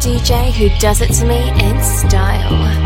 DJ who does it to me in style.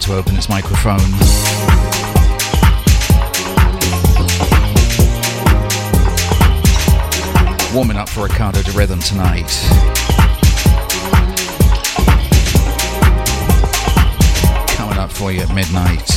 To open its microphone. Warming up for Ricardo a Rhythm tonight. Coming up for you at midnight.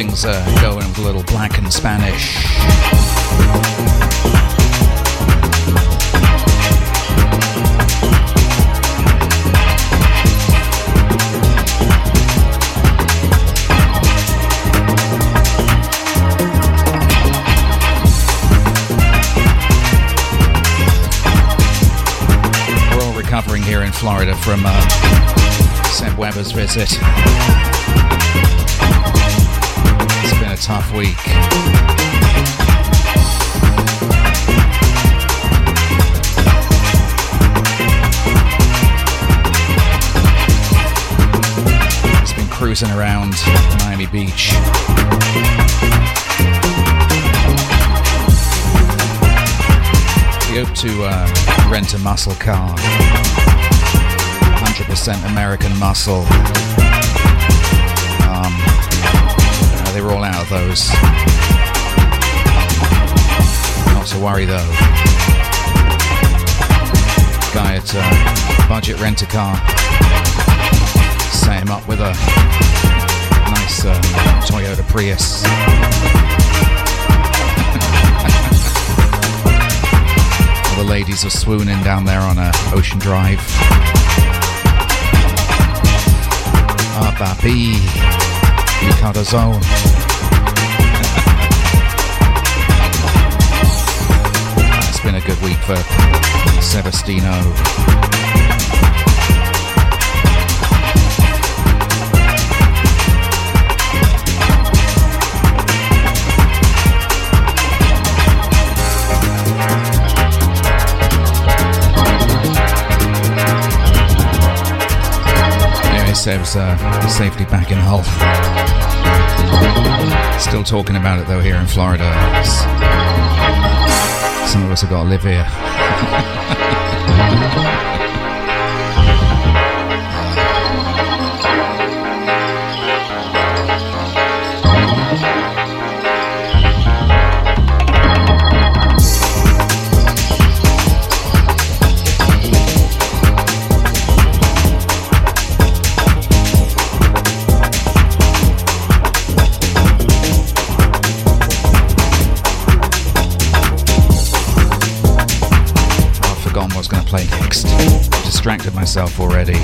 Things are going with a little black and Spanish. We're all recovering here in Florida from Seb Weber's visit. Tough week. It's been cruising around Miami Beach. We hope to rent a muscle car. 100% American muscle. They were all out of those. Not to worry though. Guy at Budget Rent-A-Car set him up with a nice Toyota Prius. All the ladies are swooning down there on Ocean Drive. Ah, baby. Ricardo Zone. It's been a good week for Sebastino. Anyway, Seb's safely back in Hull. Still talking about it though here in Florida. Some of us have got to live here. myself already.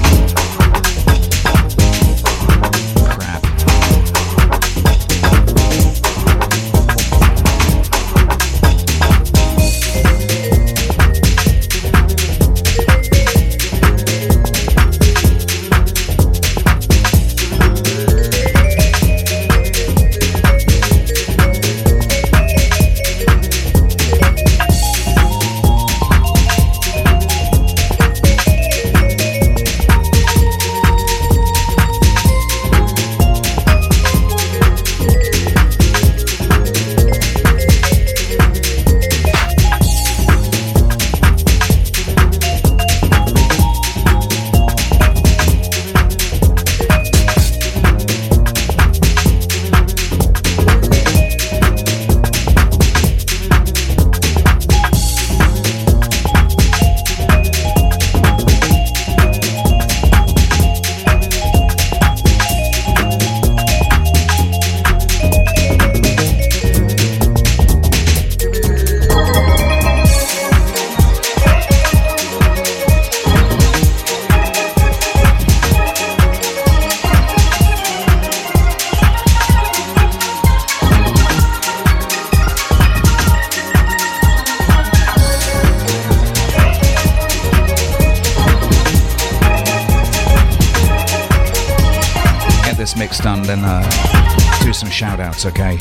Okay.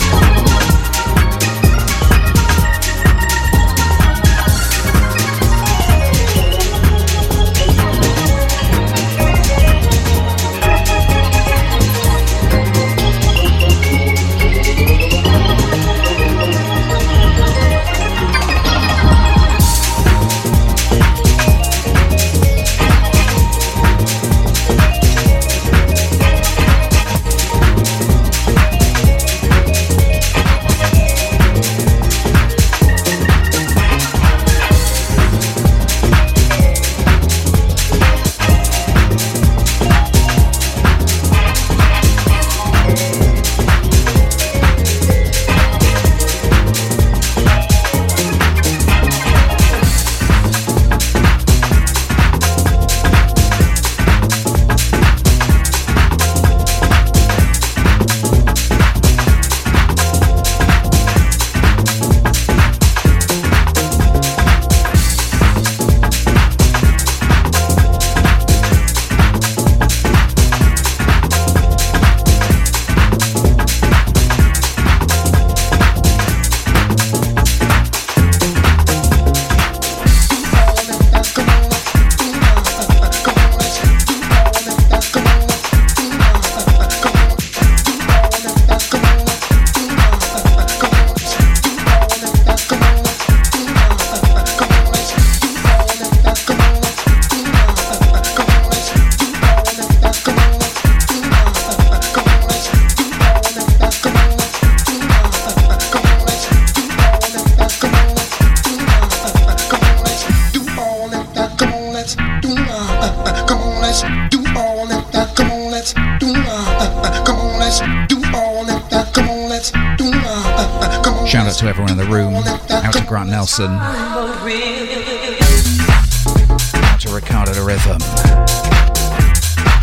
Out to Ricardo a rhythm.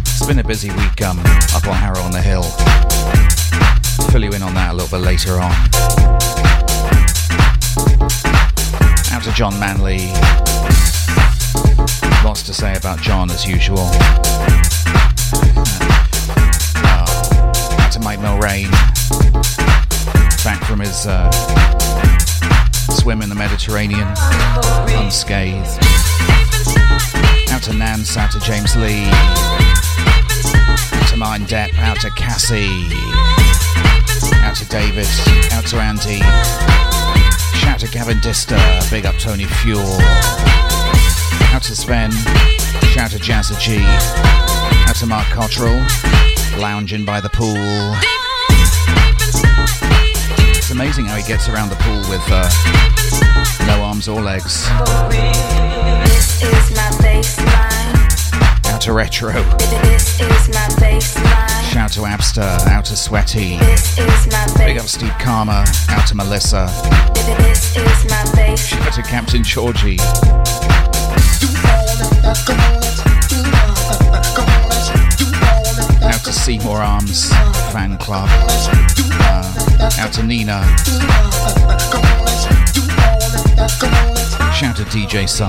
It's been a busy week up on Harrow on the Hill. Fill you in on that a little bit later on. Out to John Manley. Lots to say about John as usual. Out to Mike Mulrain. Back from his swim in the Mediterranean, unscathed. Out to Nance, out to James Lee, out to Mind Depp, out to Cassie, out to David, out to Andy. Shout to Gavin Dister, big up Tony Fuel. Out to Sven, shout to Jazza G. Out to Mark Cottrell, lounging by the pool. It's amazing how he gets around the pool with no arms or legs. This is my baseline. Out to Retro. This is my baseline. Shout to Abster. Out to Sweaty. This is my baseline. Big up Steve Karma. Out to Melissa. This is my baseline. Shout to Captain Georgie. Out to Seymour Arms Fan Club. Out to Nina. Shout to DJ Si.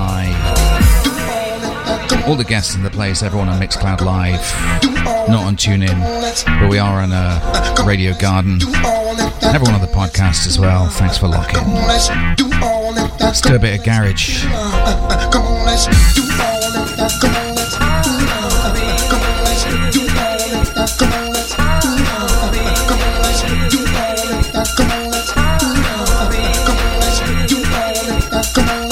All the guests in the place, everyone on Mixcloud Live. Not on TuneIn, but we are on Radio Garden. And everyone on the podcast as well. Thanks for locking. Let's do a bit of garage. Come on, let's do all of that. Come on, let's do all of that. Come on, let's do all of that. Come on, let's do all of that. Come on, let's do all of that. Come on, let's do all of that. Come on, let's.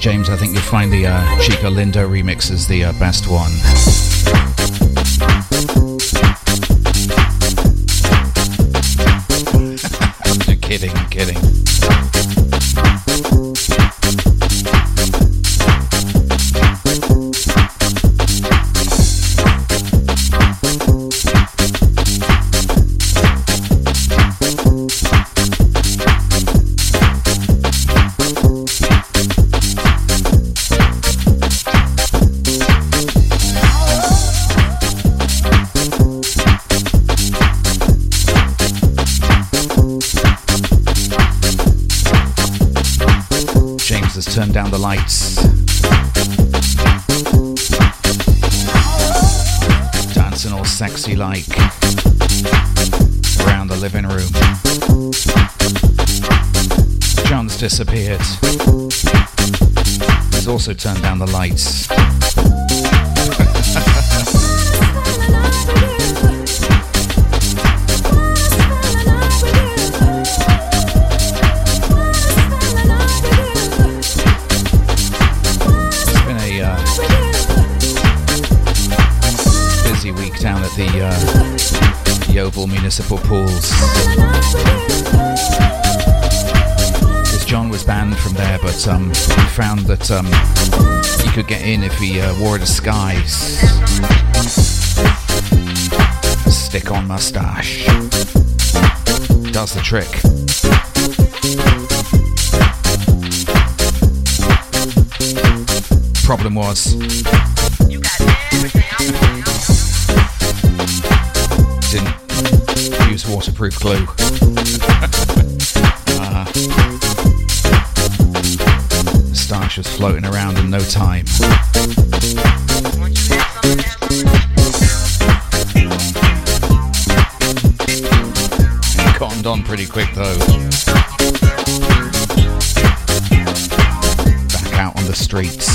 James, I think you'll find the Chica Linda remix is the best one. I'm kidding, I'm kidding. Turn down the lights. Dancing all sexy like around the living room. John's disappeared. He's also turned down the lights. the Yeovil Municipal Pools. Because John was banned from there, but he found that he could get in if he wore a disguise. A stick-on mustache. Does the trick. Problem was, didn't use waterproof glue. Stash was floating around in no time. Cottoned on pretty quick though. Back out on the streets.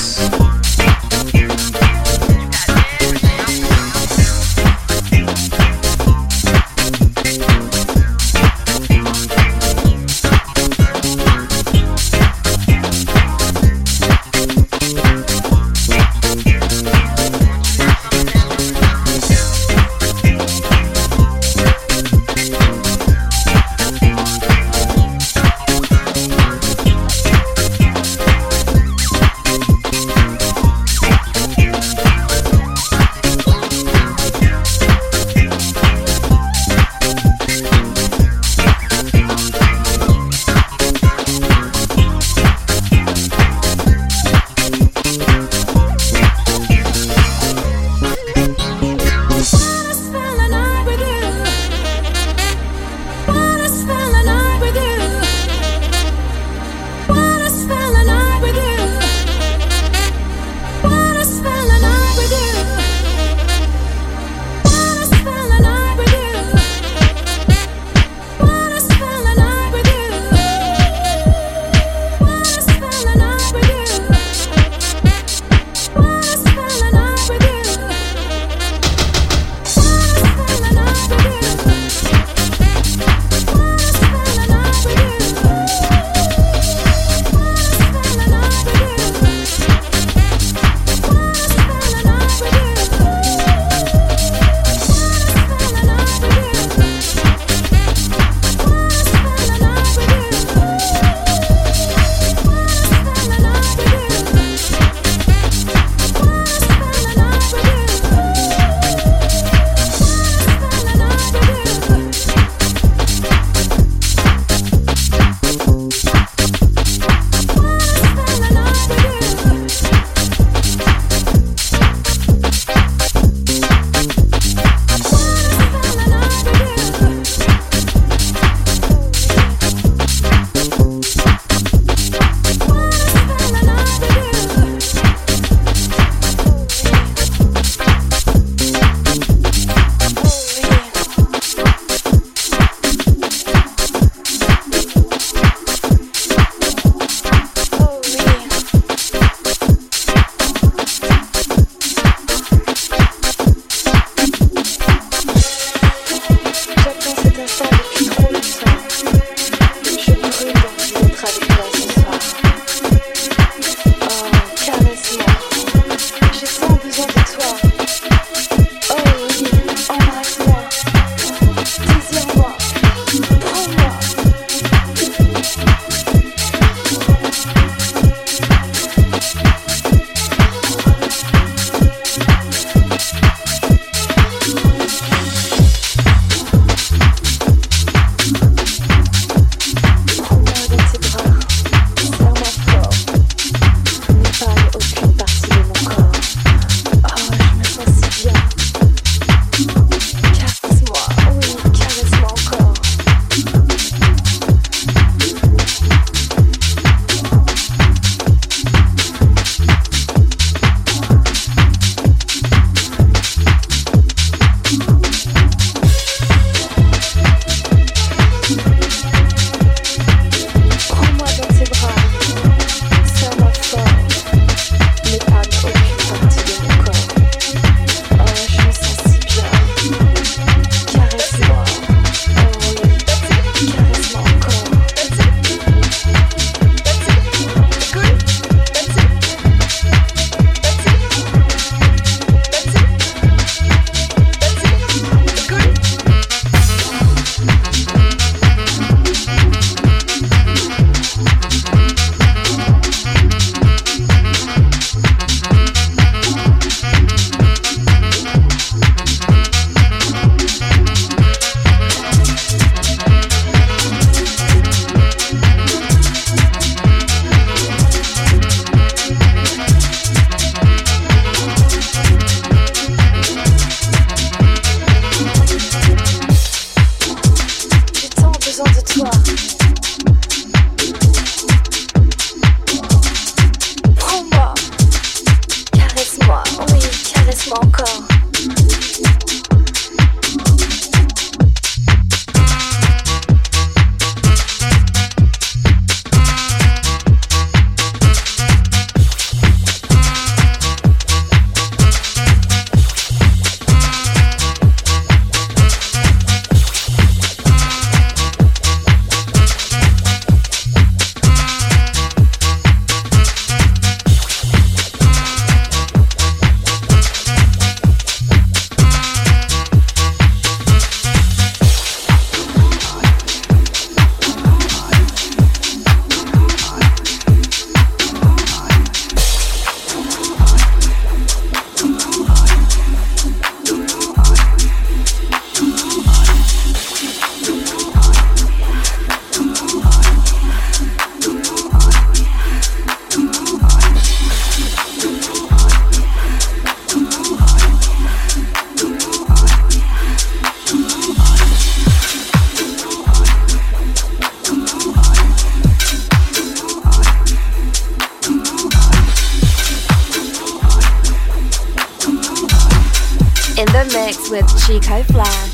Mix with Chico Flash.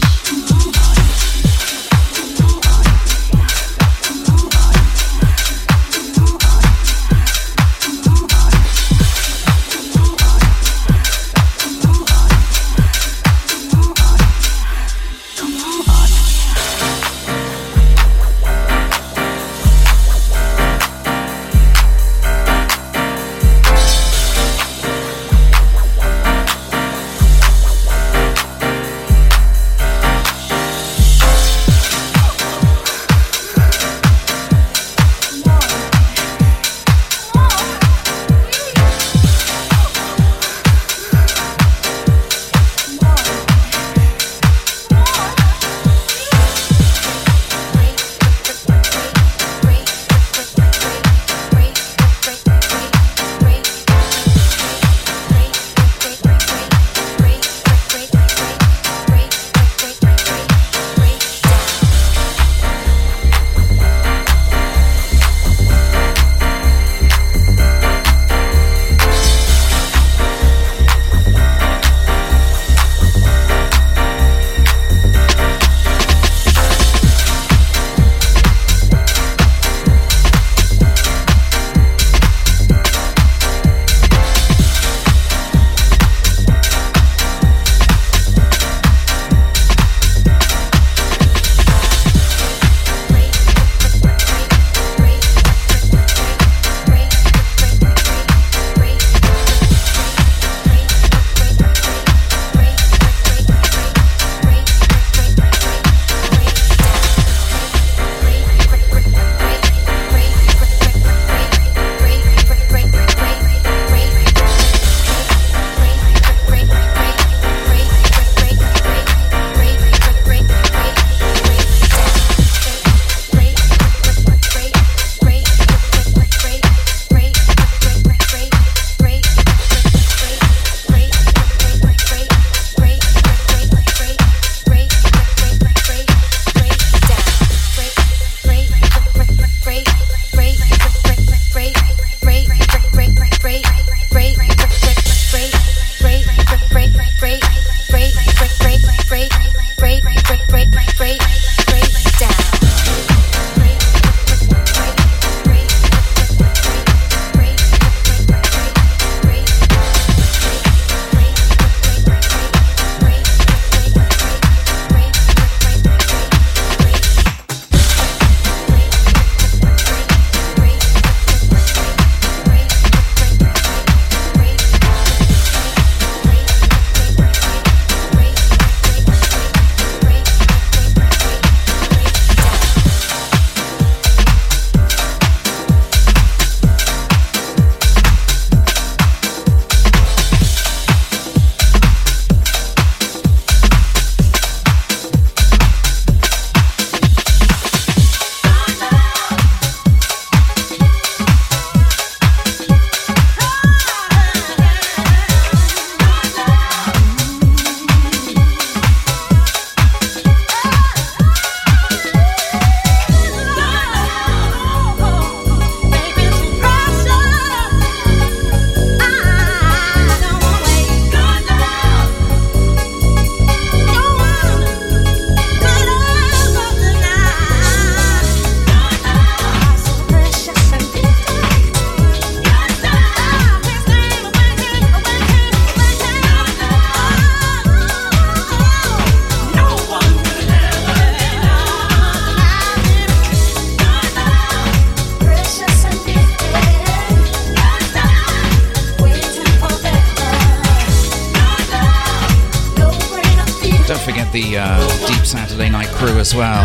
As well.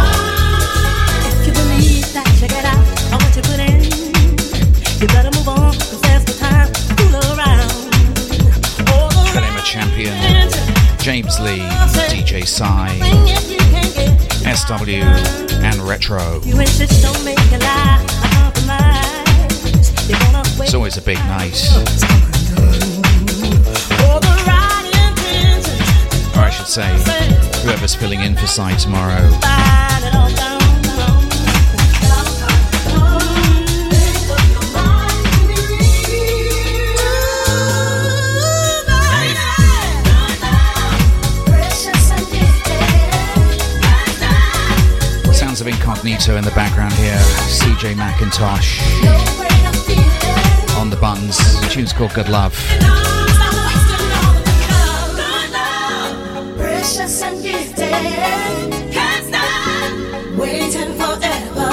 If you believe that you get out of what you put in, you better move on, because there's the time to fool around. Oh, Kalima Champion, James Lee, DJ Psy, SW, and Retro. It's always a big night. Or I should say, whoever's filling in for Si tomorrow. Incognito in the background here, CJ McIntosh on the buttons. The tune's called Good Love. Precious and gifted, can't stop waiting forever.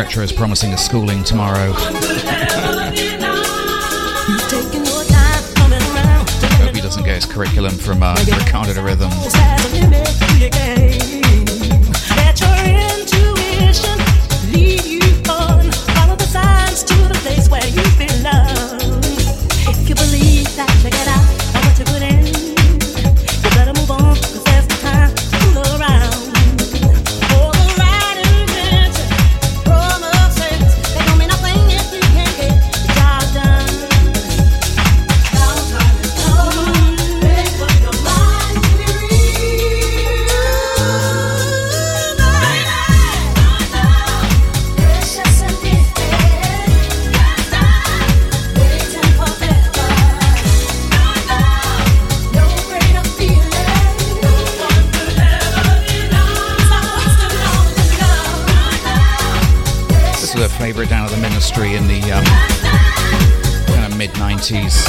Retro is promising a schooling tomorrow. Hope he doesn't get his curriculum from Ricardo a Rhythm. In the kind of mid-90s.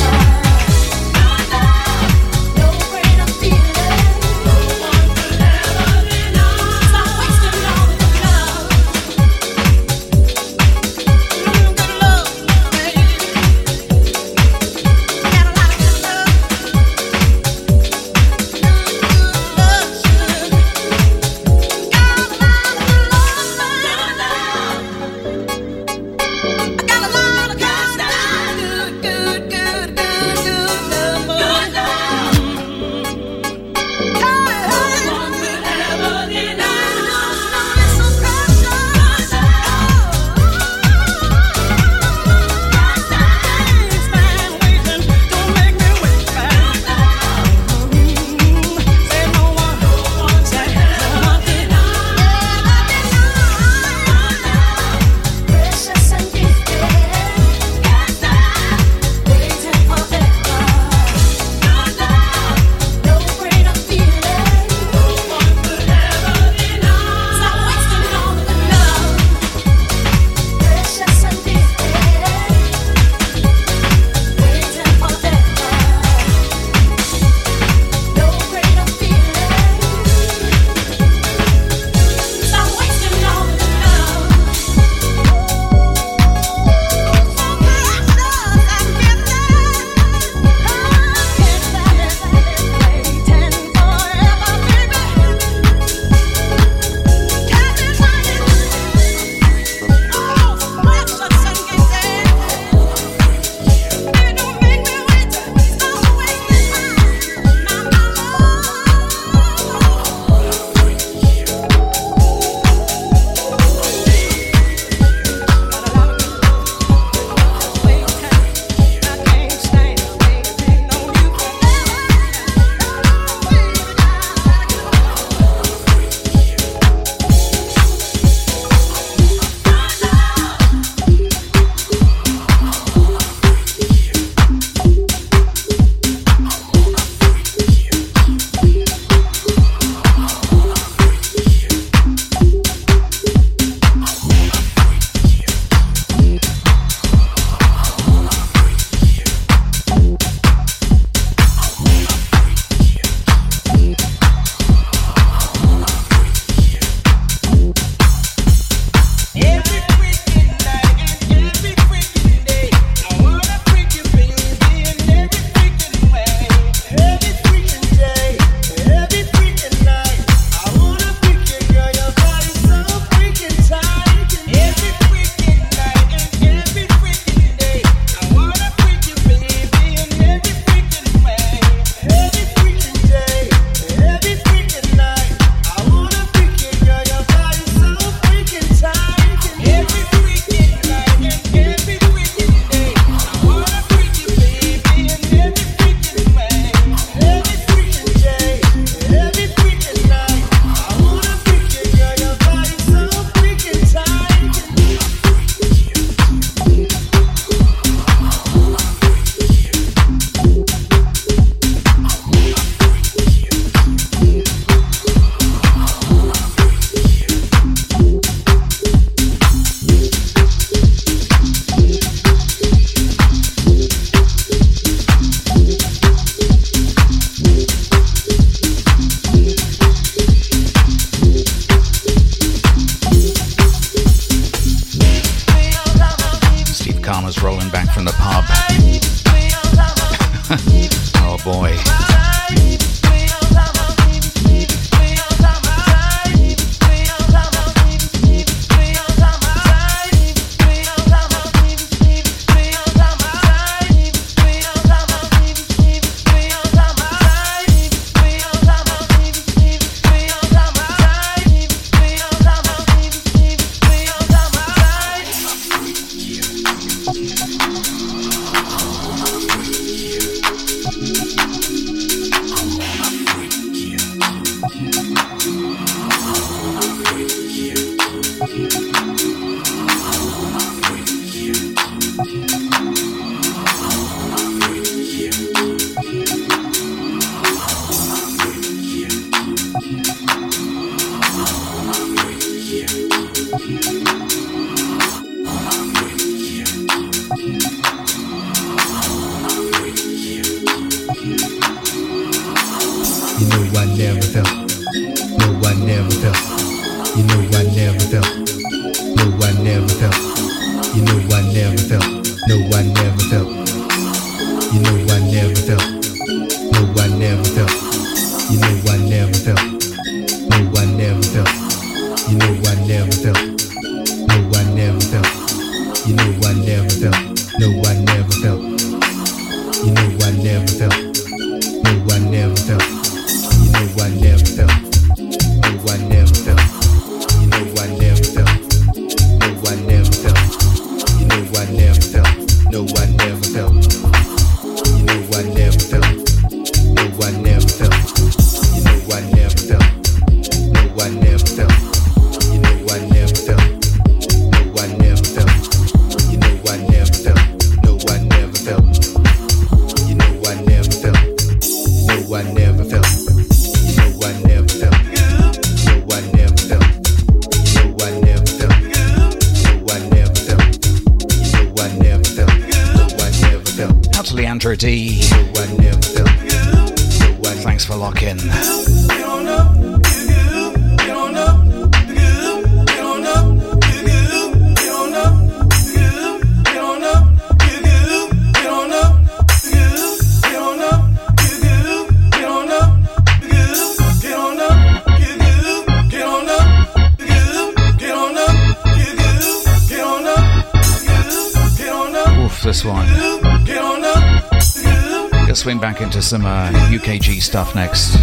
Some UKG stuff next.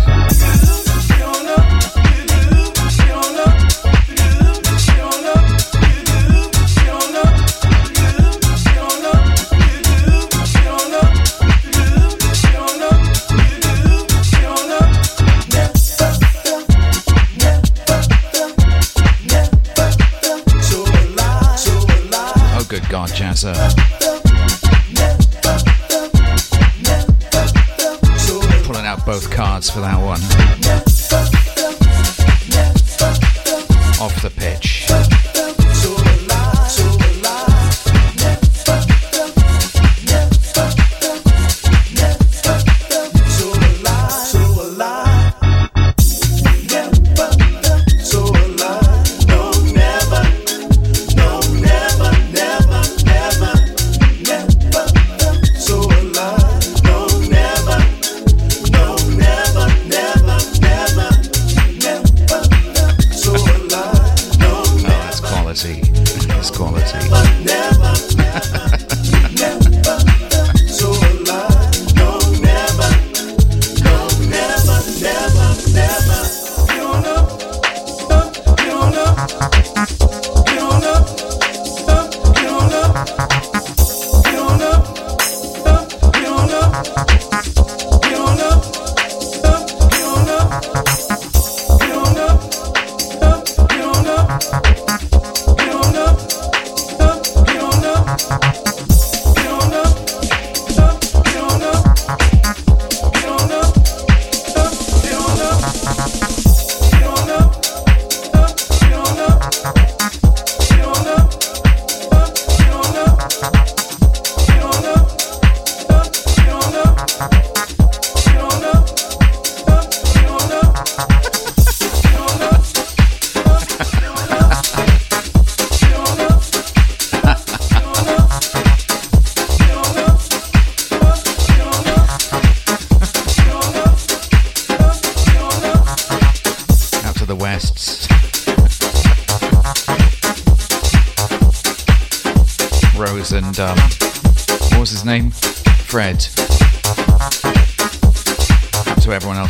Oh, good God, Jazza. Both cards for that one. Off the pitch.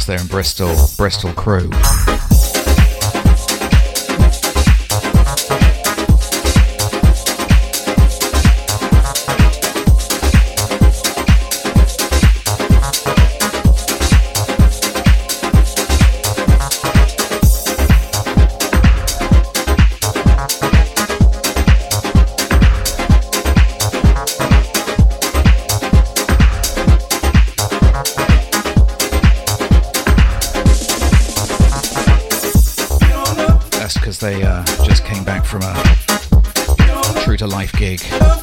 There in Bristol crew. They just came back from a True to Life gig. Oh,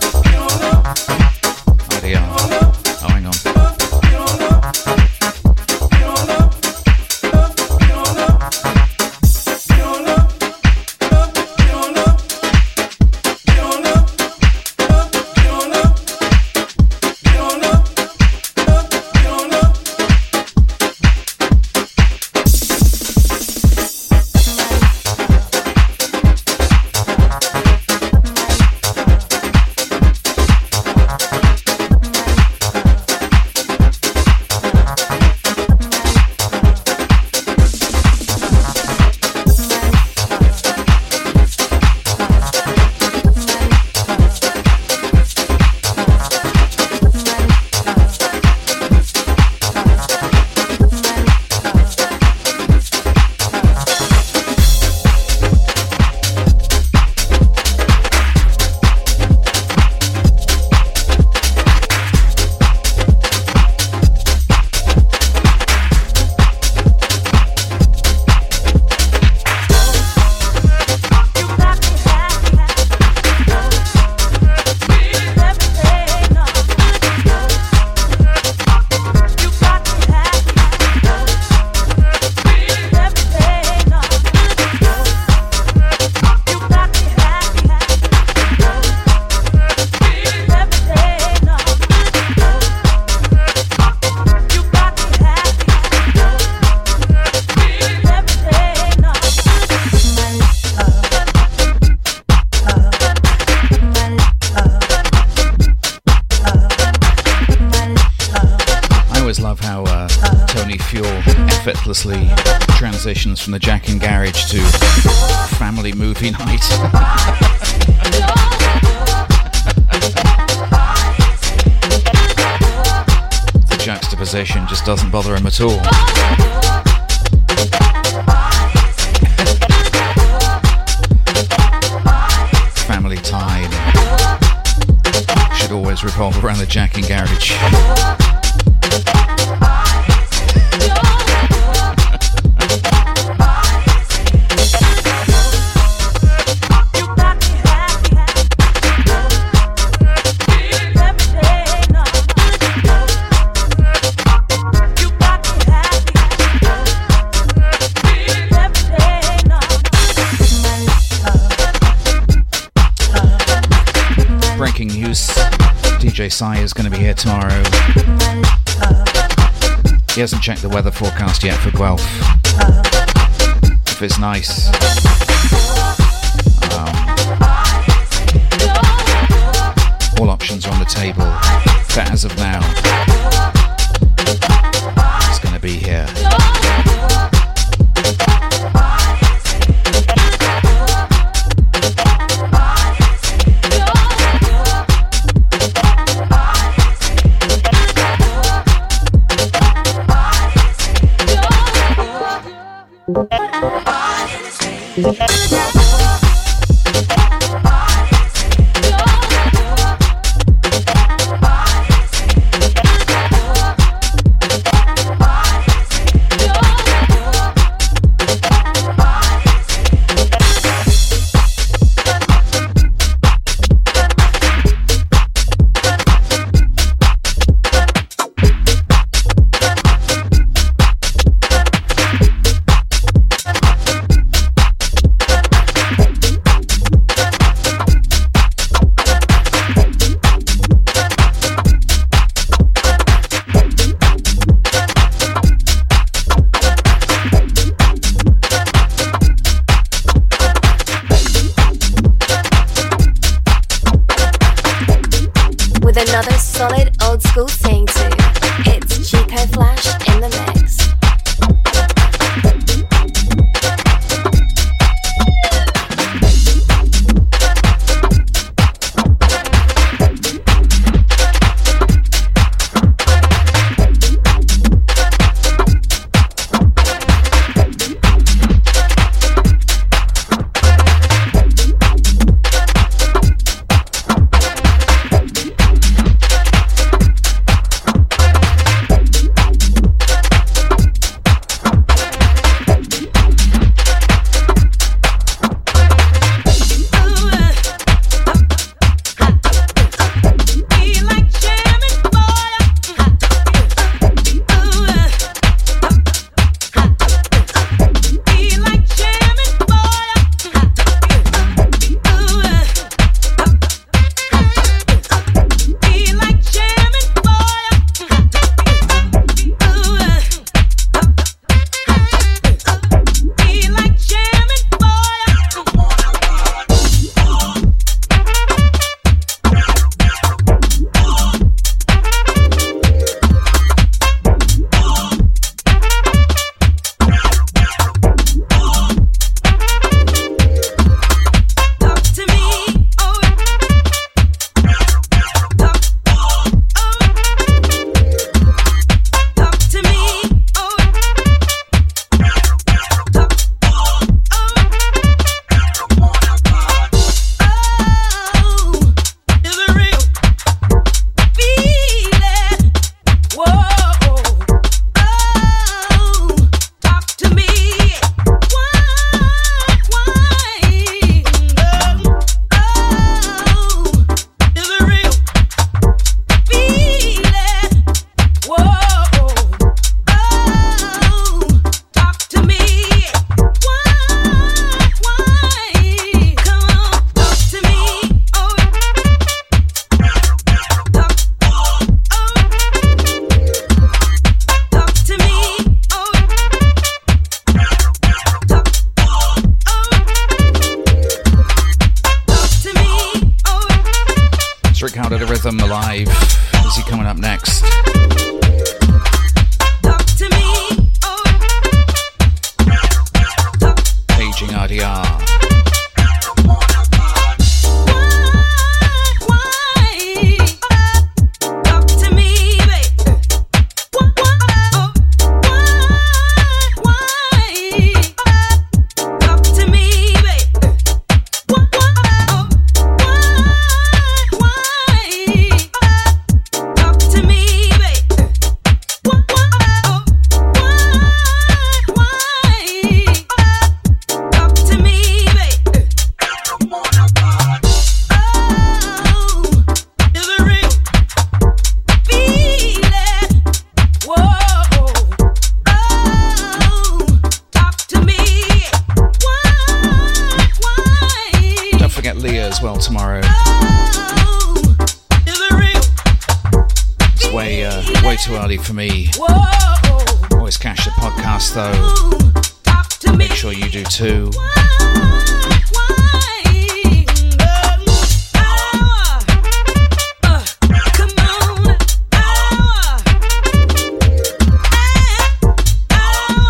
they are. Oh, hang on. effortlessly transitions from the Jackin' Garage to family movie night. Juxtaposition just doesn't bother him at all. Family time should always revolve around the Jackin' Garage. DJ Si is going to be here tomorrow. He hasn't checked the weather forecast yet for Guelph. If it's nice, all options are on the table. But as of now, it's going to be here. Ricardo a Rhythm Live. Is he coming up next? Talk to me. Oh. too early for me. Always catch the podcast though. Make sure you do too.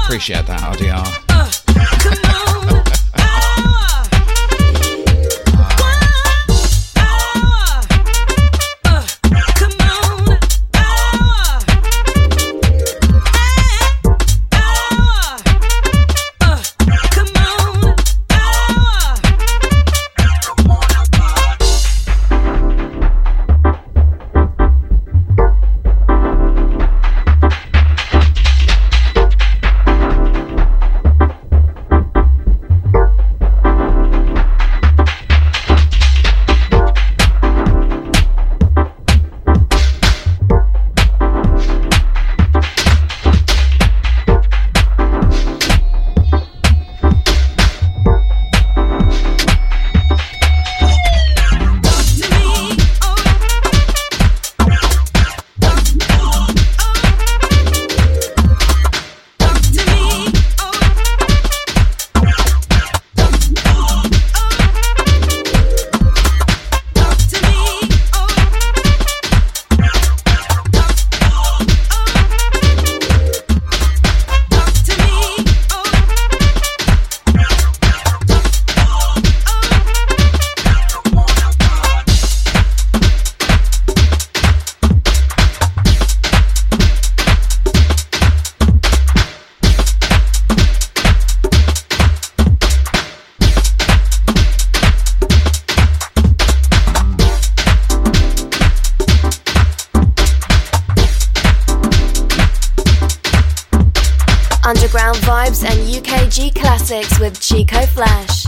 Appreciate that, RDR. With Chico Flash.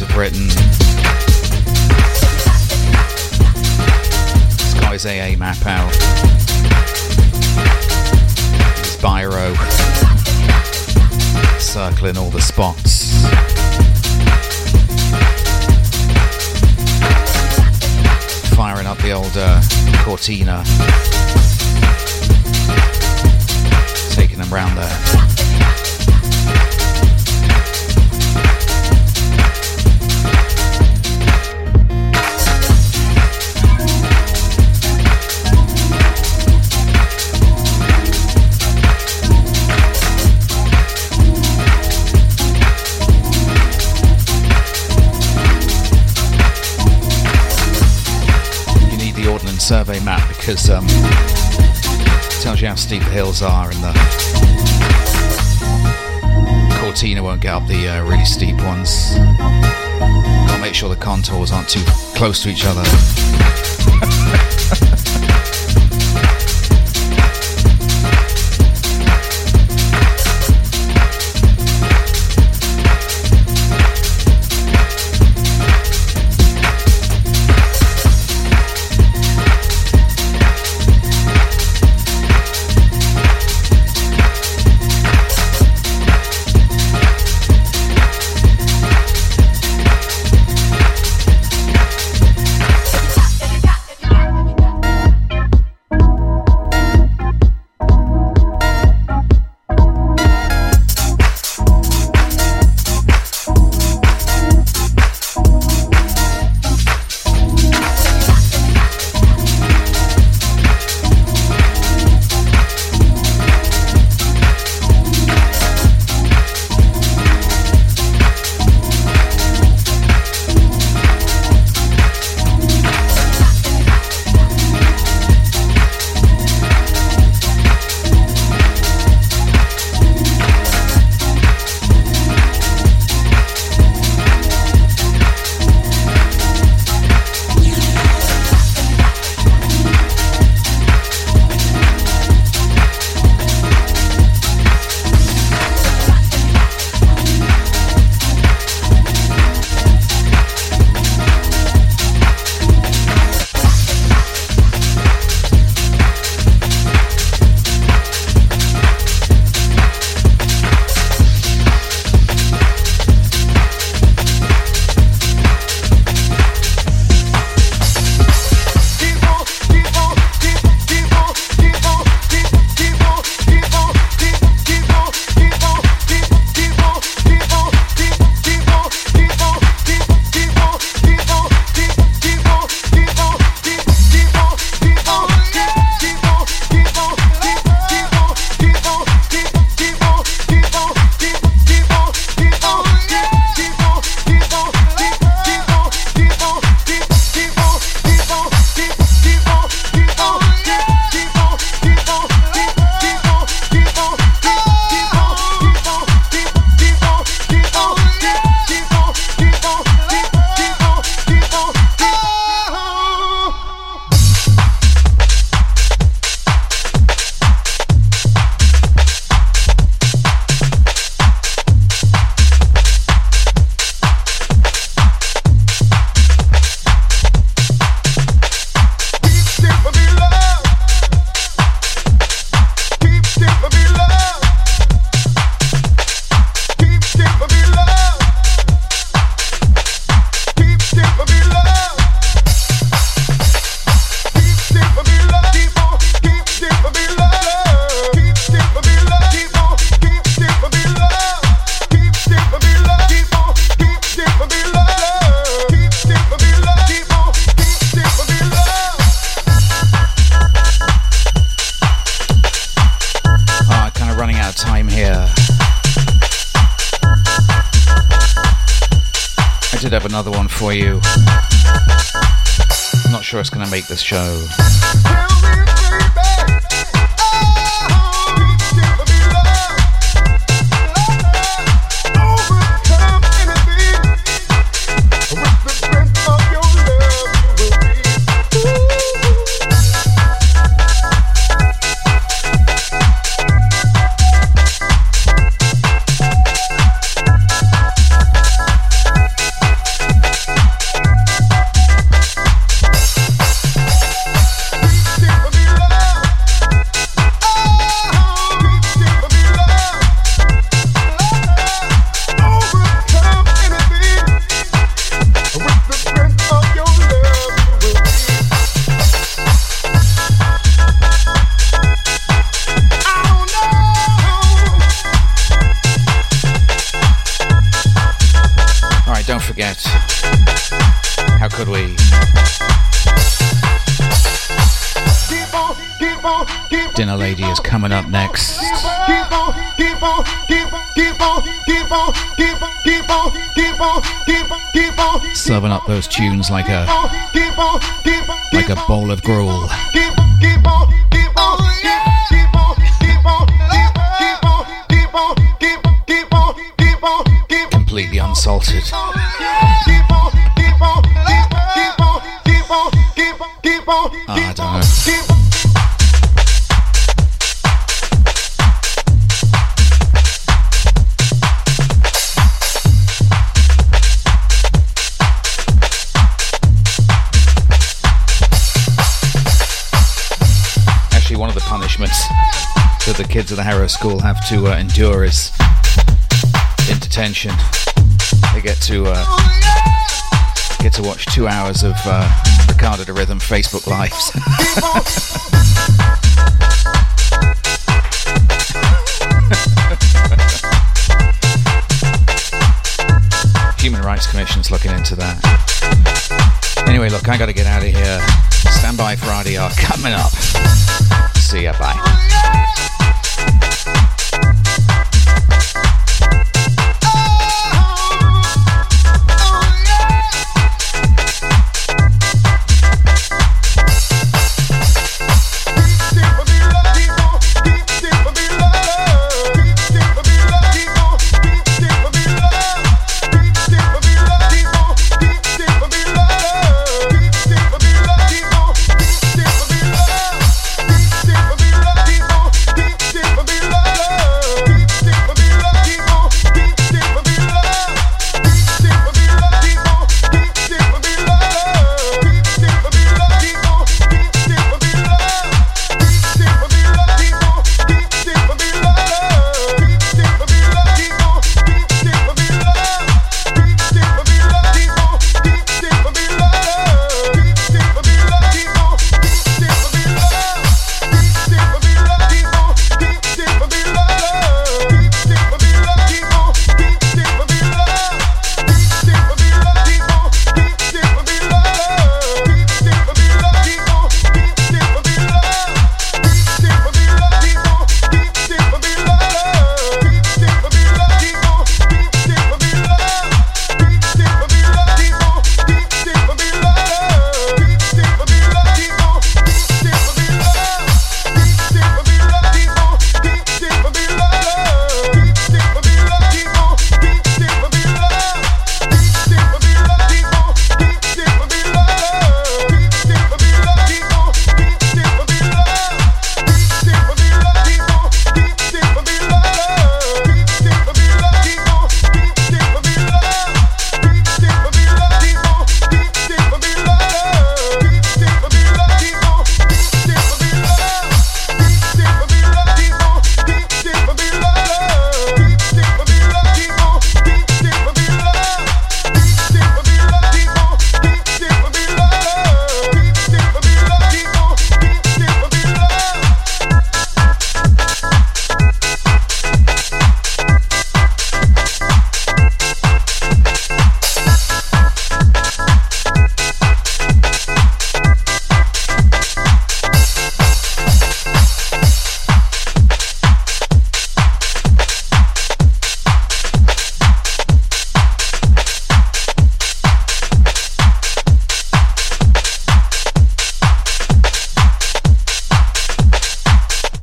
Of Britain. This guy's AA map out. His biro. Circling all the spots. Firing up the old Cortina. Taking them round there. survey map, because it tells you how steep the hills are, and the Cortina won't get up the really steep ones. Gotta make sure the contours aren't too close to each other. You. I'm not sure it's going to make this show. Up those tunes like a like a bowl of gruel. Completely unsalted. I don't know. That the kids at the Harrow School have to endure is in detention. They get to watch 2 hours of Ricardo a Rhythm Facebook Lives. Human Rights Commission's looking into that. Anyway, look, I gotta get out of here. Stand by for RDR coming up. See ya, bye.